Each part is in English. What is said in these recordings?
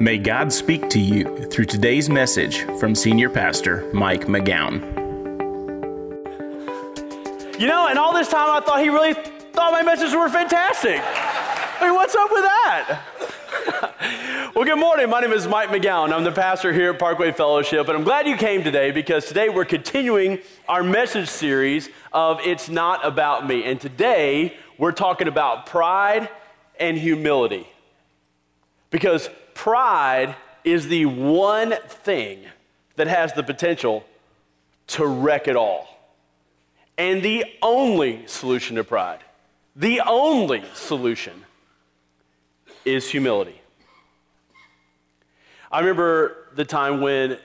May God speak to you through today's message from Senior Pastor Mike McGowan. You know, and all this time I thought he really thought my messages were fantastic. I mean, what's up with that? Well, good morning. My name is Mike McGowan. I'm the pastor here at Parkway Fellowship, and I'm glad you came today because today we're continuing our message series of It's Not About Me. And today we're talking about pride and humility. Because pride is the one thing that has the potential to wreck it all. And the only solution to pride, the only solution is humility. I remember the time when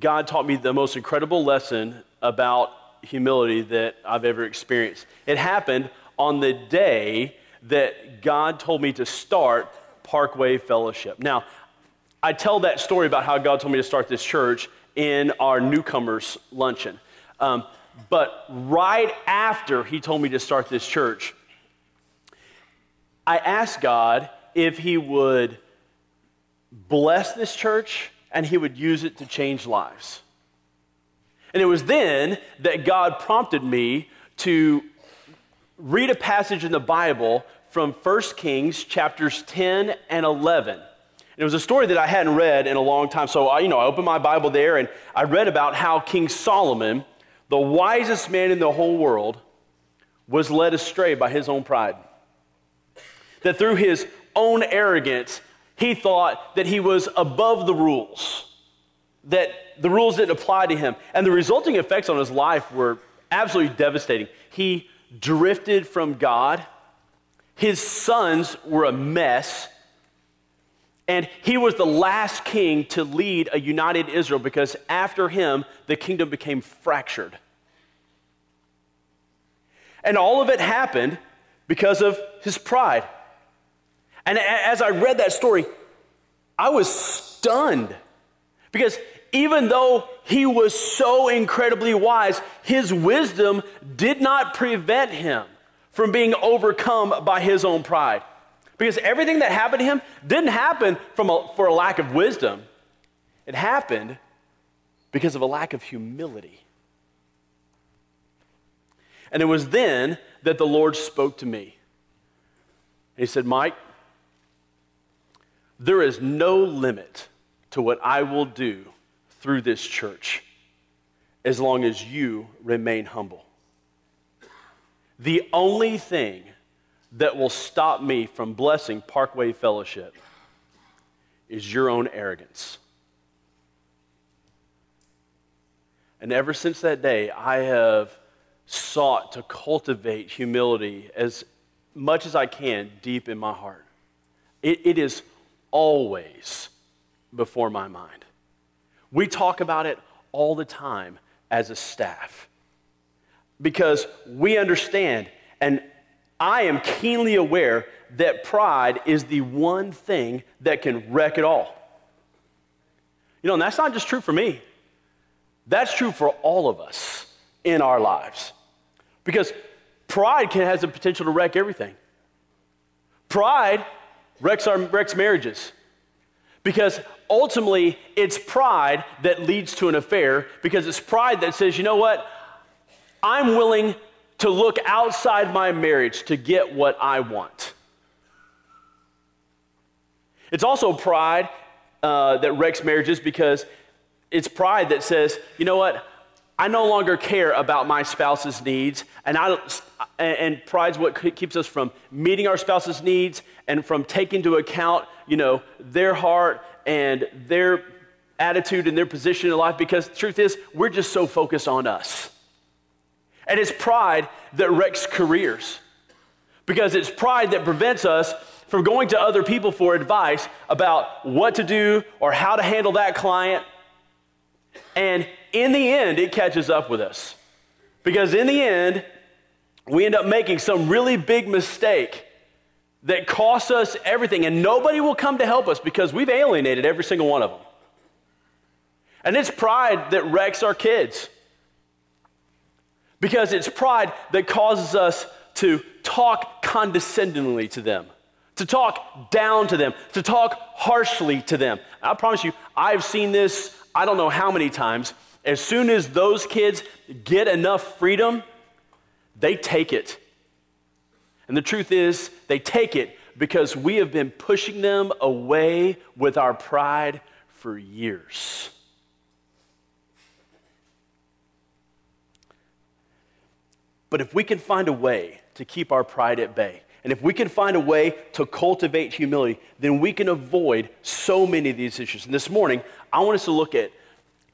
God taught me the most incredible lesson about humility that I've ever experienced. It happened on the day that God told me to start Parkway Fellowship. Now, I tell that story about how God told me to start this church in our newcomers luncheon. But right after he told me to start this church, I asked God if he would bless this church and he would use it to change lives. And it was then that God prompted me to read a passage in the Bible from 1 Kings chapters 10 and 11. And it was a story that I hadn't read in a long time, so I opened my Bible there and I read about how King Solomon, the wisest man in the whole world, was led astray by his own pride. That through his own arrogance, he thought that he was above the rules, that the rules didn't apply to him. And the resulting effects on his life were absolutely devastating. He drifted from God. His sons were a mess, and he was the last king to lead a united Israel because after him, the kingdom became fractured. And all of it happened because of his pride. And as I read that story, I was stunned because even though he was so incredibly wise, his wisdom did not prevent him from being overcome by his own pride. Because everything that happened to him didn't happen for a lack of wisdom. It happened because of a lack of humility. And it was then that the Lord spoke to me. And he said, Mike, there is no limit to what I will do through this church as long as you remain humble. The only thing that will stop me from blessing Parkway Fellowship is your own arrogance. And ever since that day, I have sought to cultivate humility as much as I can deep in my heart. It is always before my mind. We talk about it all the time as a staff. Because we understand, and I am keenly aware that pride is the one thing that can wreck it all. And that's not just true for me. That's true for all of us in our lives. Because pride has the potential to wreck everything. Pride wrecks marriages. Because ultimately, it's pride that leads to an affair. Because it's pride that says, you know what? I'm willing to look outside my marriage to get what I want. It's also pride that wrecks marriages because it's pride that says, you know what, I no longer care about my spouse's needs, and pride's what keeps us from meeting our spouse's needs and from taking into account, their heart and their attitude and their position in life because the truth is, we're just so focused on us. And it's pride that wrecks careers because it's pride that prevents us from going to other people for advice about what to do or how to handle that client. And in the end, it catches up with us because in the end, we end up making some really big mistake that costs us everything and nobody will come to help us because we've alienated every single one of them. And it's pride that wrecks our kids. Because it's pride that causes us to talk condescendingly to them, to talk down to them, to talk harshly to them. I promise you, I've seen this I don't know how many times. As soon as those kids get enough freedom, they take it. And the truth is, they take it because we have been pushing them away with our pride for years. But if we can find a way to keep our pride at bay, and if we can find a way to cultivate humility, then we can avoid so many of these issues. And this morning, I want us to look at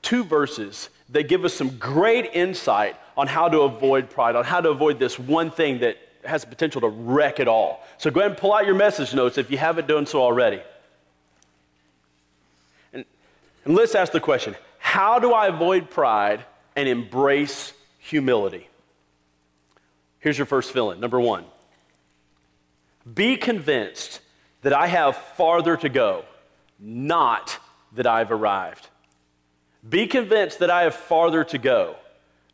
two verses that give us some great insight on how to avoid pride, on how to avoid this one thing that has the potential to wreck it all. So go ahead and pull out your message notes if you haven't done so already. And let's ask the question, how do I avoid pride and embrace humility? Here's your first fill-in. Number one, be convinced that I have farther to go, not that I've arrived. Be convinced that I have farther to go,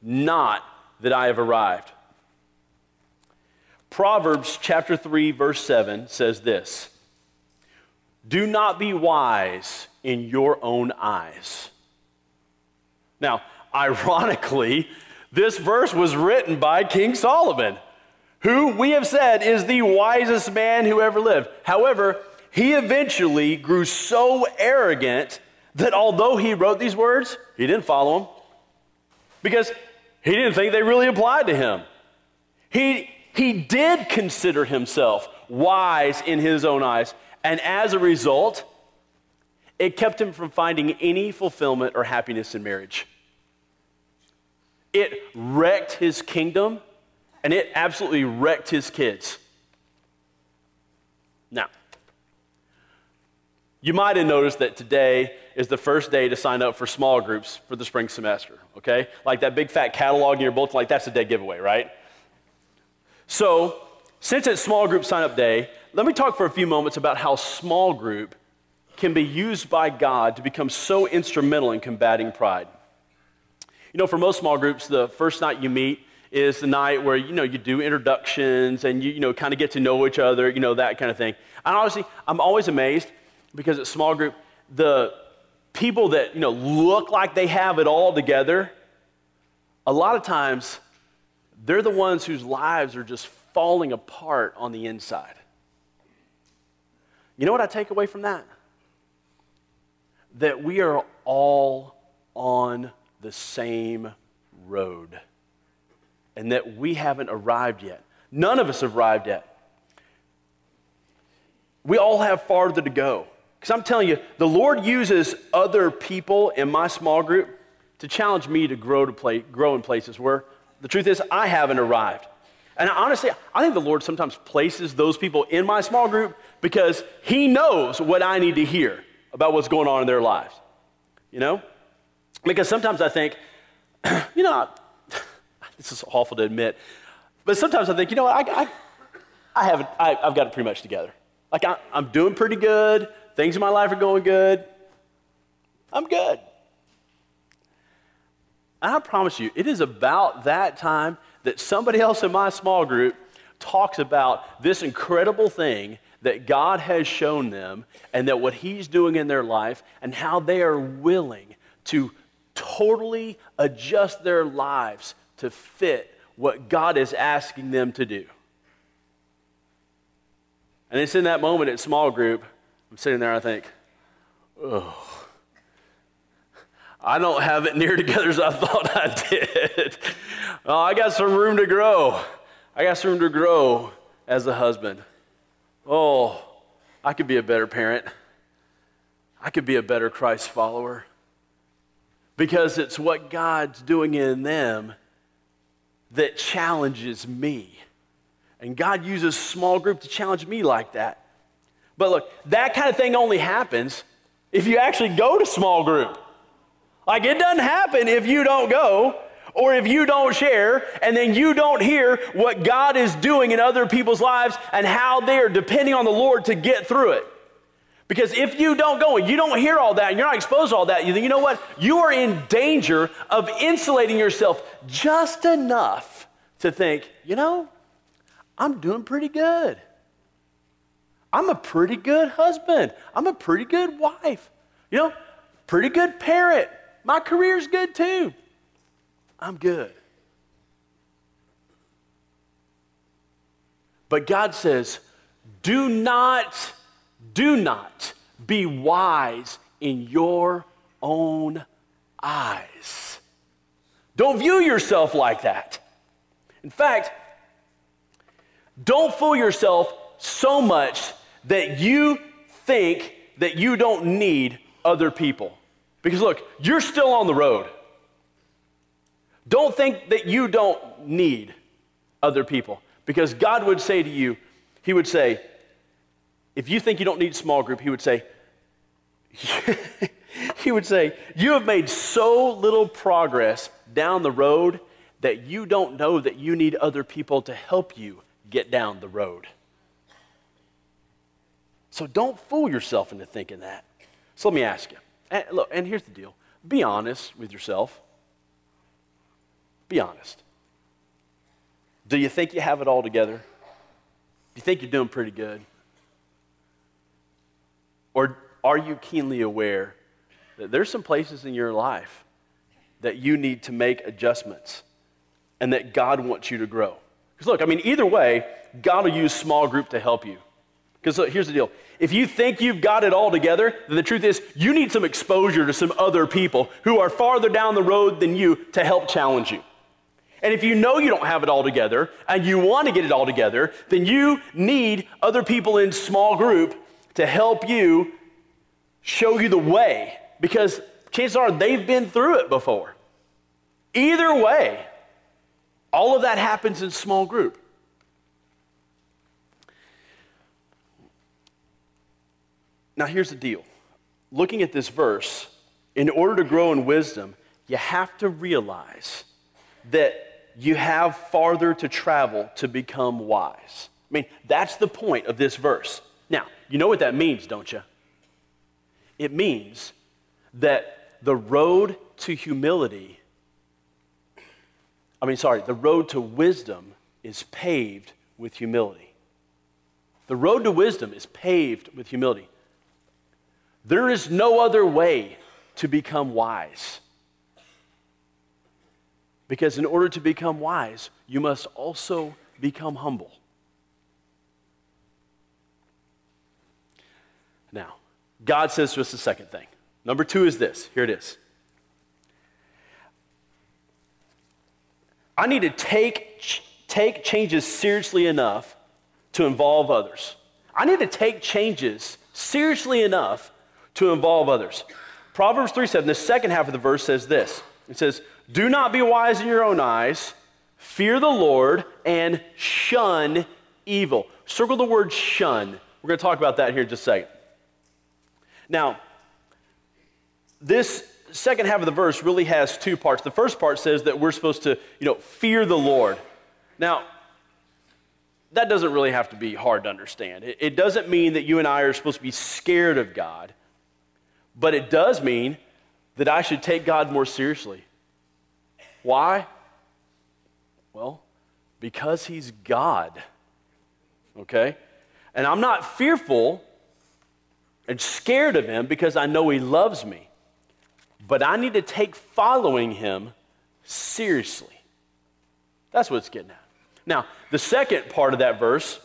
not that I have arrived. Proverbs chapter 3, verse 7 says this, do not be wise in your own eyes. Now, ironically, this verse was written by King Solomon, who we have said is the wisest man who ever lived. However, he eventually grew so arrogant that although he wrote these words, he didn't follow them because he didn't think they really applied to him. He did consider himself wise in his own eyes, and as a result, it kept him from finding any fulfillment or happiness in marriage. It wrecked his kingdom, and it absolutely wrecked his kids. Now, you might have noticed that today is the first day to sign up for small groups for the spring semester, okay? Like that big fat catalog in your bulletin, like that's a dead giveaway, right? So, since it's small group sign up day, let me talk for a few moments about how small group can be used by God to become so instrumental in combating pride. You know, for most small groups, the first night you meet is the night where, you know, you do introductions and, you know, kind of get to know each other, you know, that kind of thing. And honestly, I'm always amazed because at small group, the people that, you know, look like they have it all together, a lot of times they're the ones whose lives are just falling apart on the inside. You know what I take away from that? That we are all on the same road, and that we haven't arrived yet. None of us have arrived yet. We all have farther to go. Because I'm telling you, the Lord uses other people in my small group to challenge me to grow in places where the truth is I haven't arrived. And honestly, I think the Lord sometimes places those people in my small group because He knows what I need to hear about what's going on in their lives, you know? Because sometimes I think, you know, this is awful to admit, but sometimes I think, you know, I've got it pretty much together. Like I'm doing pretty good. Things in my life are going good. I'm good. And I promise you, it is about that time that somebody else in my small group talks about this incredible thing that God has shown them and that what He's doing in their life and how they are willing to totally adjust their lives to fit what God is asking them to do. And it's in that moment at small group, I'm sitting there, I think, oh, I don't have it near together as I thought I did. Oh, I got some room to grow. I got some room to grow as a husband. Oh, I could be a better parent. I could be a better Christ follower. Because it's what God's doing in them that challenges me. And God uses small group to challenge me like that. But look, that kind of thing only happens if you actually go to small group. Like it doesn't happen if you don't go or if you don't share, and then you don't hear what God is doing in other people's lives and how they are depending on the Lord to get through it. Because if you don't go and you don't hear all that and you're not exposed to all that, you know what? You are in danger of insulating yourself just enough to think, you know, I'm doing pretty good. I'm a pretty good husband. I'm a pretty good wife. You know, pretty good parent. My career's good too. I'm good. But God says, do not be wise in your own eyes. Don't view yourself like that. In fact, don't fool yourself so much that you think that you don't need other people. Because look, you're still on the road. Don't think that you don't need other people. Because God would say to you, he would say, if you think you don't need small group, he would say, you have made so little progress down the road that you don't know that you need other people to help you get down the road. So don't fool yourself into thinking that. So let me ask you. And look, and here's the deal. Be honest with yourself. Be honest. Do you think you have it all together? Do you think you're doing pretty good? Or are you keenly aware that there's some places in your life that you need to make adjustments and that God wants you to grow? Because look, I mean, either way, God will use small group to help you. Because look, here's the deal. If you think you've got it all together, then the truth is you need some exposure to some other people who are farther down the road than you to help challenge you. And if you know you don't have it all together and you want to get it all together, then you need other people in small group to help you, show you the way. Because chances are they've been through it before. Either way, all of that happens in small group. Now here's the deal. Looking at this verse, in order to grow in wisdom, you have to realize that you have farther to travel to become wise. I mean, that's the point of this verse. Now, you know what that means, don't you? It means that the road to wisdom is paved with humility. The road to wisdom is paved with humility. There is no other way to become wise. Because in order to become wise, you must also become humble. Now, God says to us the second thing. Number two is this. Here it is. I need to take changes seriously enough to involve others. I need to take changes seriously enough to involve others. Proverbs 3:7, the second half of the verse says this. It says, "Do not be wise in your own eyes, fear the Lord, and shun evil." Circle the word shun. We're going to talk about that here in just a second. Now, this second half of the verse really has two parts. The first part says that we're supposed to, fear the Lord. Now, that doesn't really have to be hard to understand. It doesn't mean that you and I are supposed to be scared of God, but it does mean that I should take God more seriously. Why? Well, because he's God, okay? And I'm not fearful and scared of him because I know he loves me. But I need to take following him seriously. That's what it's getting at. Now, the second part of that verse,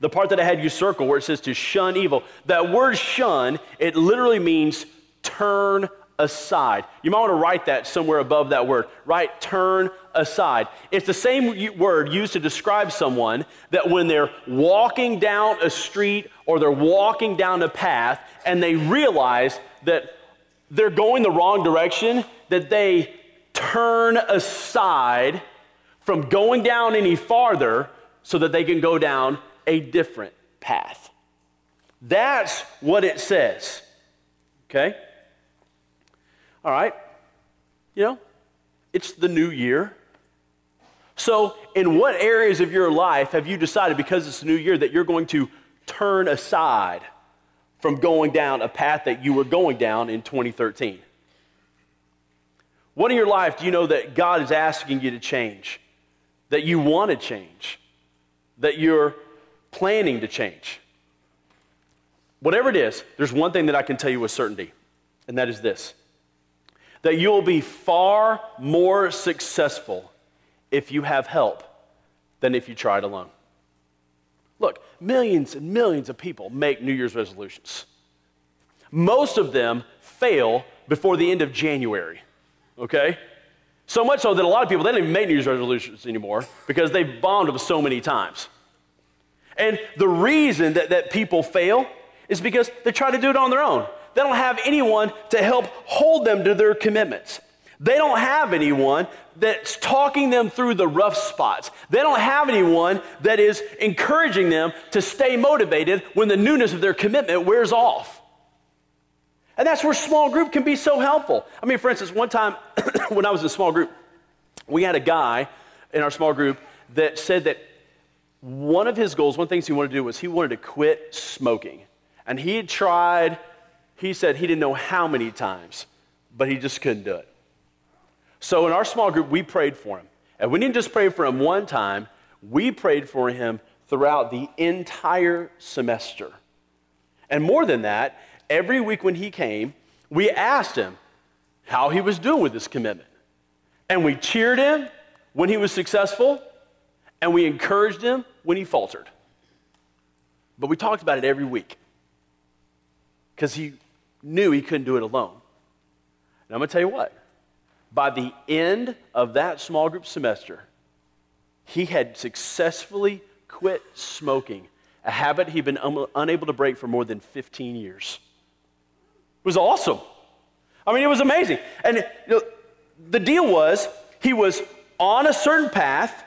the part that I had you circle where it says to shun evil, that word shun, it literally means turn aside. You might want to write that somewhere above that word. Write turn aside. It's the same word used to describe someone that when they're walking down a street or they're walking down a path and they realize that they're going the wrong direction, that they turn aside from going down any farther so that they can go down a different path. That's what it says. Okay? All right? It's the new year. So in what areas of your life have you decided, because it's the new year, that you're going to turn aside from going down a path that you were going down in 2013? What in your life do you know that God is asking you to change, that you want to change, that you're planning to change? Whatever it is, there's one thing that I can tell you with certainty, and that is this: that you'll be far more successful if you have help than if you try it alone. Look, millions and millions of people make New Year's resolutions. Most of them fail before the end of January, okay? So much so that a lot of people, they don't even make New Year's resolutions anymore because they've bombed them so many times. And the reason that people fail is because they try to do it on their own. They don't have anyone to help hold them to their commitments. They don't have anyone that's talking them through the rough spots. They don't have anyone that is encouraging them to stay motivated when the newness of their commitment wears off. And that's where small group can be so helpful. I mean, for instance, one time when I was in small group, we had a guy in our small group that said that one of his goals, one of the things he wanted to do was he wanted to quit smoking. And he had tried, he said he didn't know how many times, but he just couldn't do it. So in our small group, we prayed for him. And we didn't just pray for him one time. We prayed for him throughout the entire semester. And more than that, every week when he came, we asked him how he was doing with his commitment. And we cheered him when he was successful, and we encouraged him when he faltered. But we talked about it every week because he knew he couldn't do it alone. And I'm going to tell you what. By the end of that small group semester, he had successfully quit smoking, a habit he'd been unable to break for more than 15 years. It was awesome. I mean, it was amazing. And the deal was, he was on a certain path.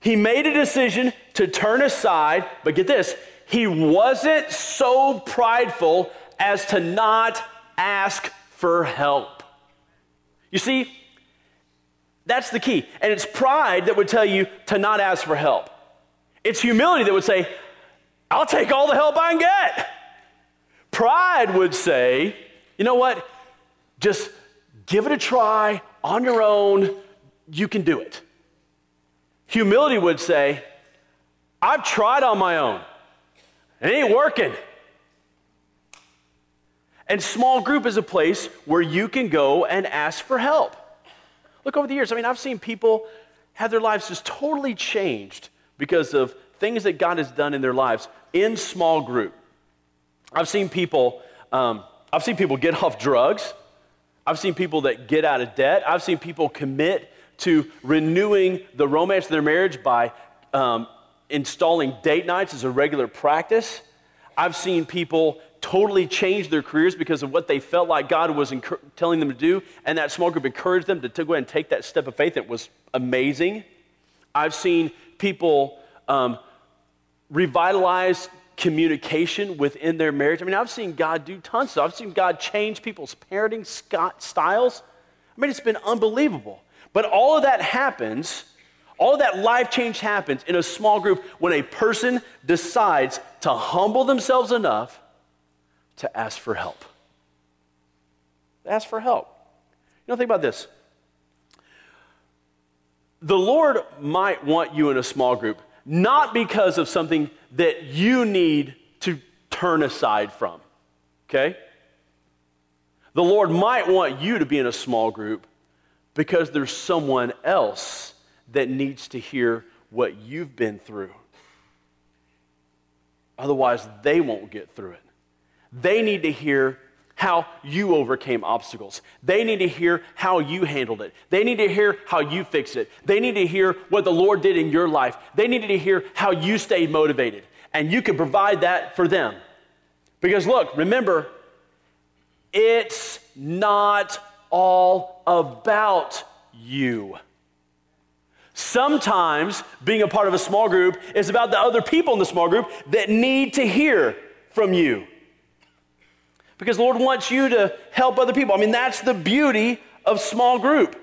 He made a decision to turn aside, but get this, he wasn't so prideful as to not ask for help. You see, that's the key. And it's pride that would tell you to not ask for help. It's humility that would say, I'll take all the help I can get. Pride would say, you know what? Just give it a try on your own. You can do it. Humility would say, I've tried on my own. It ain't working. And small group is a place where you can go and ask for help. Look, over the years, I mean, I've seen people have their lives just totally changed because of things that God has done in their lives in small group. I've seen people get off drugs. I've seen people that get out of debt. I've seen people commit to renewing the romance of their marriage by installing date nights as a regular practice. I've seen people totally changed their careers because of what they felt like God was telling them to do, and that small group encouraged them to go ahead and take that step of faith. It was amazing. I've seen people revitalize communication within their marriage. I mean, I've seen God do tons of stuff. I've seen God change people's parenting styles. I mean, it's been unbelievable. But all of that happens, all of that life change happens in a small group when a person decides to humble themselves enough to ask for help. Ask for help. You know, think about this. The Lord might want you in a small group, not because of something that you need to turn aside from, okay? The Lord might want you to be in a small group because there's someone else that needs to hear what you've been through. Otherwise, they won't get through it. They need to hear how you overcame obstacles. They need to hear how you handled it. They need to hear how you fixed it. They need to hear what the Lord did in your life. They needed to hear how you stayed motivated. And you can provide that for them. Because look, remember, it's not all about you. Sometimes being a part of a small group is about the other people in the small group that need to hear from you. Because the Lord wants you to help other people. I mean, that's the beauty of small group.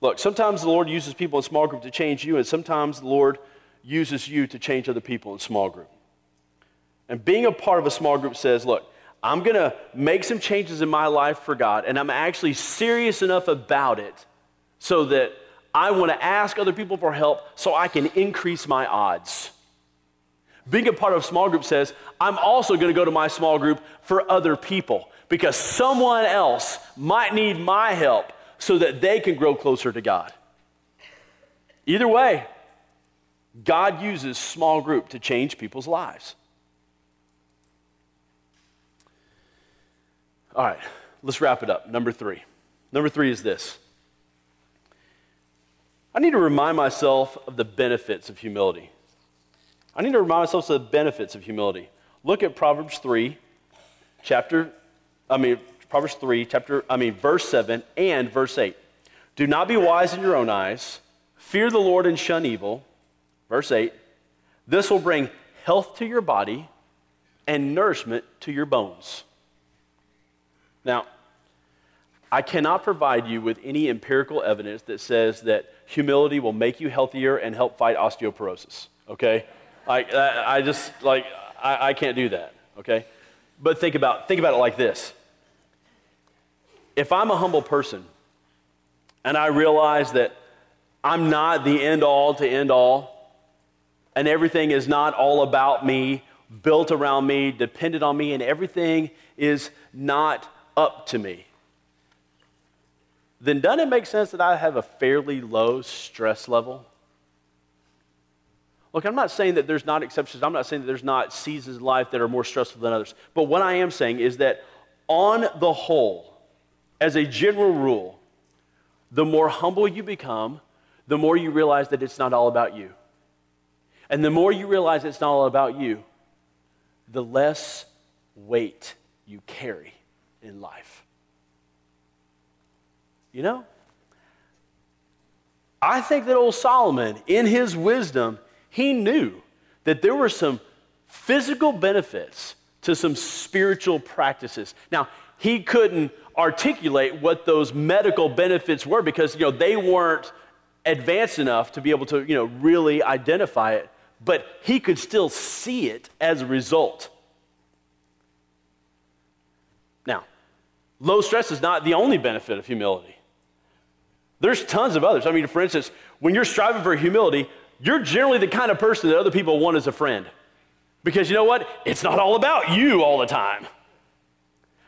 Look, sometimes the Lord uses people in small group to change you, and sometimes the Lord uses you to change other people in small group. And being a part of a small group says, look, I'm going to make some changes in my life for God, and I'm actually serious enough about it so that I want to ask other people for help so I can increase my odds. Being a part of small group says, I'm also going to go to my small group for other people because someone else might need my help so that they can grow closer to God. Either way, God uses small group to change people's lives. All right, let's wrap it up. Number 3. Number 3 is this. I need to remind myself of the benefits of humility. Look at verse 7 and verse 8. Do not be wise in your own eyes. Fear the Lord and shun evil. Verse 8. This will bring health to your body and nourishment to your bones. Now, I cannot provide you with any empirical evidence that says that humility will make you healthier and help fight osteoporosis, okay? I can't do that, okay? But think about it like this. If I'm a humble person and I realize that I'm not the end-all to end-all and everything is not all about me, built around me, dependent on me, and everything is not up to me, then doesn't it make sense that I have a fairly low stress level? Look, I'm not saying that there's not exceptions. I'm not saying that there's not seasons in life that are more stressful than others. But what I am saying is that on the whole, as a general rule, the more humble you become, the more you realize that it's not all about you. And the more you realize it's not all about you, the less weight you carry in life. You know, I think that old Solomon, in his wisdom, he knew that there were some physical benefits to some spiritual practices. Now, he couldn't articulate what those medical benefits were because, you know, they weren't advanced enough to be able to, you know, really identify it, but he could still see it as a result. Now, low stress is not the only benefit of humility. There's tons of others. I mean, for instance, when you're striving for humility, you're generally the kind of person that other people want as a friend. Because you know what? It's not all about you all the time.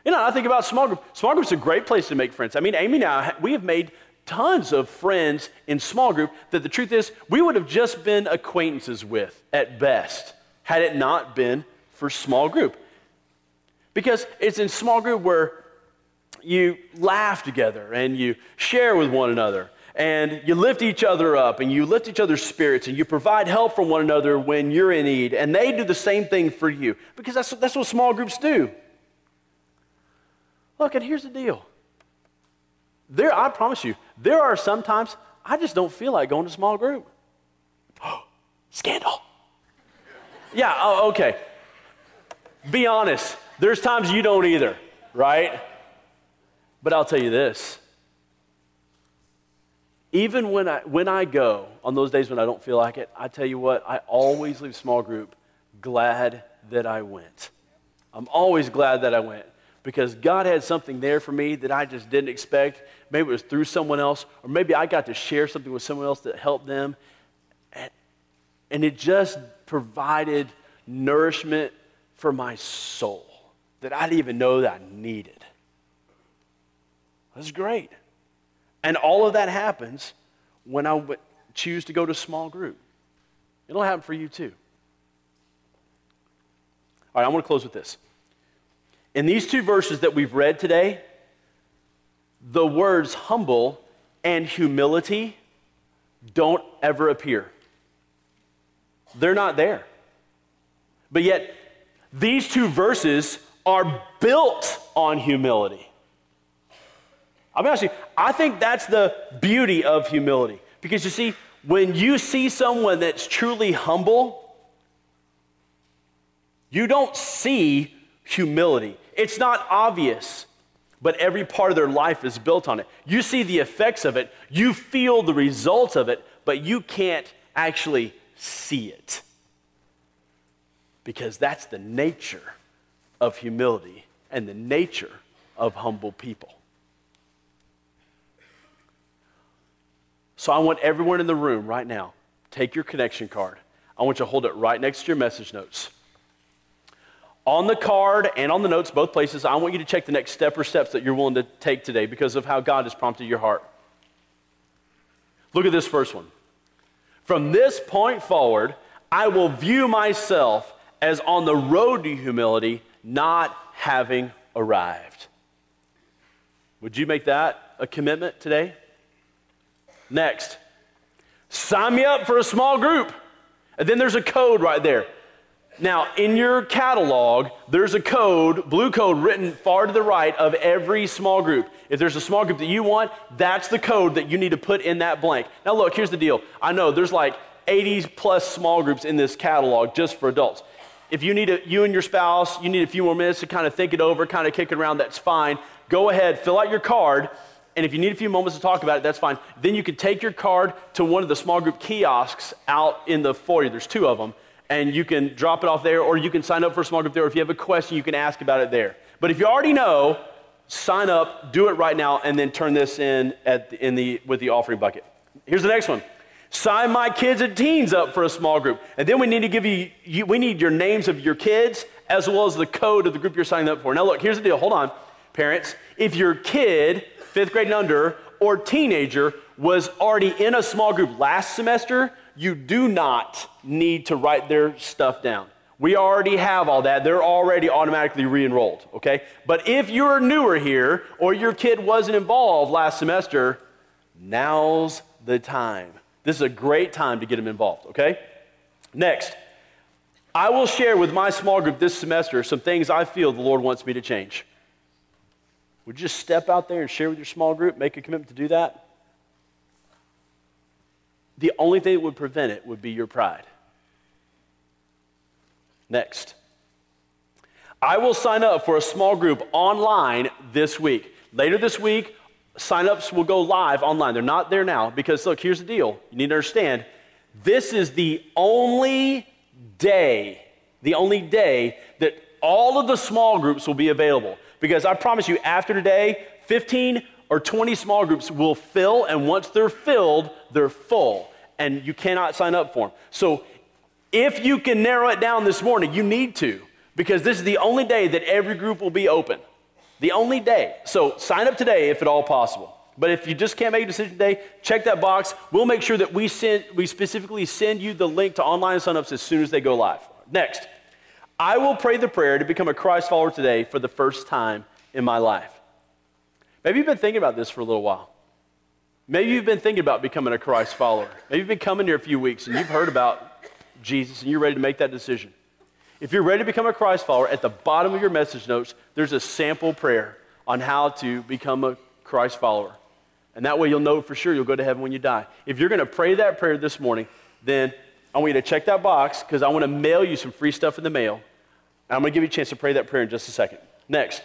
You know, I think about small group. Small group's a great place to make friends. I mean, Amy and I, we have made tons of friends in small group that the truth is we would have just been acquaintances with at best had it not been for small group. Because it's in small group where you laugh together and you share with one another and you lift each other up and you lift each other's spirits and you provide help for one another when you're in need, and they do the same thing for you because that's what small groups do. Look, and here's the deal. I promise you, there are some times I just don't feel like going to small group. Scandal. Yeah, oh, okay. Be honest. There's times you don't either, right? But I'll tell you this, even when I go on those days when I don't feel like it, I tell you what, I always leave small group glad that I went. I'm always glad that I went because God had something there for me that I just didn't expect. Maybe it was through someone else, or maybe I got to share something with someone else that helped them. And it just provided nourishment for my soul that I didn't even know that I needed. That's great. And all of that happens when I choose to go to small group. It'll happen for you too. All right, I want to close with this. In these 2 verses that we've read today, the words humble and humility don't ever appear. They're not there. But yet, these 2 verses are built on humility. I'll be honest with you, I think that's the beauty of humility. Because you see, when you see someone that's truly humble, you don't see humility. It's not obvious, but every part of their life is built on it. You see the effects of it, you feel the results of it, but you can't actually see it. Because that's the nature of humility and the nature of humble people. So I want everyone in the room right now, take your connection card. I want you to hold it right next to your message notes. On the card and on the notes, both places, I want you to check the next step or steps that you're willing to take today because of how God has prompted your heart. Look at this first one. From this point forward, I will view myself as on the road to humility, not having arrived. Would you make that a commitment today? Next, sign me up for a small group. And then there's a code right there. Now, in your catalog, there's a code, blue code, written far to the right of every small group. If there's a small group that you want, that's the code that you need to put in that blank. Now, look, here's the deal. I know there's like 80+ small groups in this catalog just for adults. If you need you and your spouse, you need a few more minutes to kind of think it over, kind of kick it around, that's fine. Go ahead, fill out your card, and if you need a few moments to talk about it, that's fine. Then you can take your card to one of the small group kiosks out in the foyer. There's two of them, and you can drop it off there, or you can sign up for a small group there. If you have a question, you can ask about it there. But if you already know, sign up, do it right now, and then turn this in with the offering bucket. Here's the next one. Sign my kids and teens up for a small group. And then we need to give you we need your names of your kids as well as the code of the group you're signing up for. Now look, here's the deal. Hold on, parents. If your kid, 5th grade and under, or teenager was already in a small group last semester, you do not need to write their stuff down. We already have all that. They're already automatically re-enrolled, okay? But if you're newer here or your kid wasn't involved last semester, now's the time. This is a great time to get them involved, okay? Next, I will share with my small group this semester some things I feel the Lord wants me to change. Would you just step out there and share with your small group, make a commitment to do that? The only thing that would prevent it would be your pride. Next, I will sign up for a small group online this week. Later this week, sign-ups will go live online. They're not there now because, look, here's the deal. You need to understand, this is the only day that all of the small groups will be available, because I promise you, after today, 15 or 20 small groups will fill, and once they're filled, they're full, and you cannot sign up for them. So if you can narrow it down this morning, you need to, because this is the only day that every group will be open. The only day. So sign up today if at all possible. But if you just can't make a decision today, check that box. We'll make sure that we specifically send you the link to online signups as soon as they go live. Next, I will pray the prayer to become a Christ follower today for the first time in my life. Maybe you've been thinking about this for a little while. Maybe you've been thinking about becoming a Christ follower. Maybe you've been coming here a few weeks and you've heard about Jesus and you're ready to make that decision. If you're ready to become a Christ follower, at the bottom of your message notes, there's a sample prayer on how to become a Christ follower. And that way you'll know for sure you'll go to heaven when you die. If you're going to pray that prayer this morning, then I want you to check that box, because I want to mail you some free stuff in the mail. And I'm going to give you a chance to pray that prayer in just a second. Next,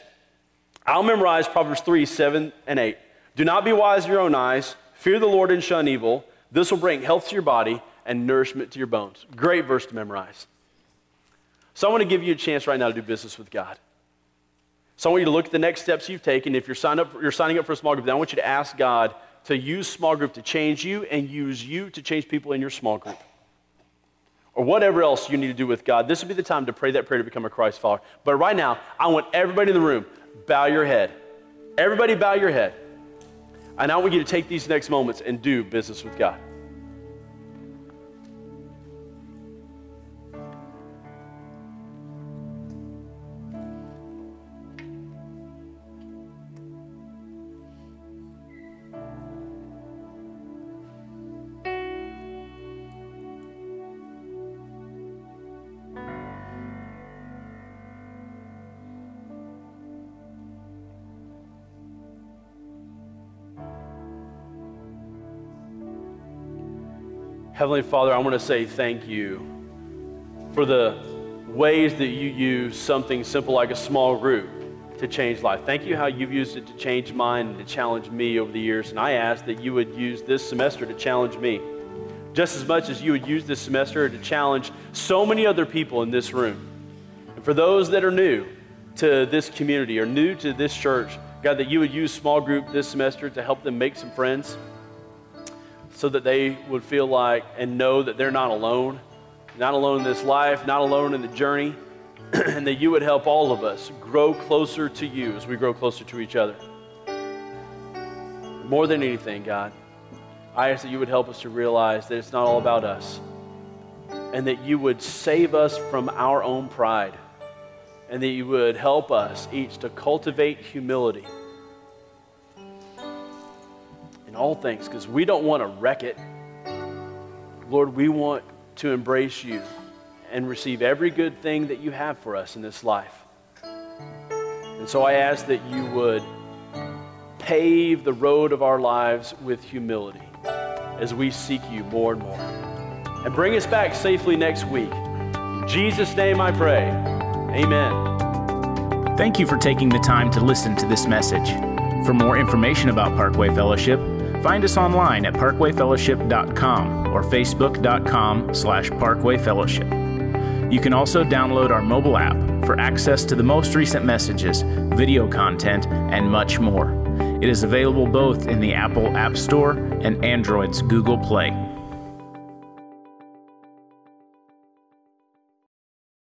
I'll memorize Proverbs 3:7-8. Do not be wise in your own eyes. Fear the Lord and shun evil. This will bring health to your body and nourishment to your bones. Great verse to memorize. So I want to give you a chance right now to do business with God. So I want you to look at the next steps you've taken. If you're signing up for a small group, then I want you to ask God to use small group to change you and use you to change people in your small group. Or whatever else you need to do with God. This would be the time to pray that prayer to become a Christ follower. But right now, I want everybody in the room, bow your head. Everybody bow your head. And I want you to take these next moments and do business with God. Heavenly Father, I want to say thank you for the ways that you use something simple like a small group to change life. Thank you how you've used it to change mine and to challenge me over the years. And I ask that you would use this semester to challenge me just as much as you would use this semester to challenge so many other people in this room. And for those that are new to this community or new to this church, God, that you would use small group this semester to help them make some friends, so that they would feel like and know that they're not alone, not alone in this life, not alone in the journey, and that you would help all of us grow closer to you as we grow closer to each other. More than anything, God, I ask that you would help us to realize that it's not all about us, and that you would save us from our own pride, and that you would help us each to cultivate humility in all things, because we don't want to wreck it. Lord, we want to embrace you and receive every good thing that you have for us in this life. And so I ask that you would pave the road of our lives with humility as we seek you more and more. And bring us back safely next week. In Jesus' name I pray. Amen. Thank you for taking the time to listen to this message. For more information about Parkway Fellowship, find us online at parkwayfellowship.com or facebook.com/Parkway Fellowship. You can also download our mobile app for access to the most recent messages, video content, and much more. It is available both in the Apple App Store and Android's Google Play.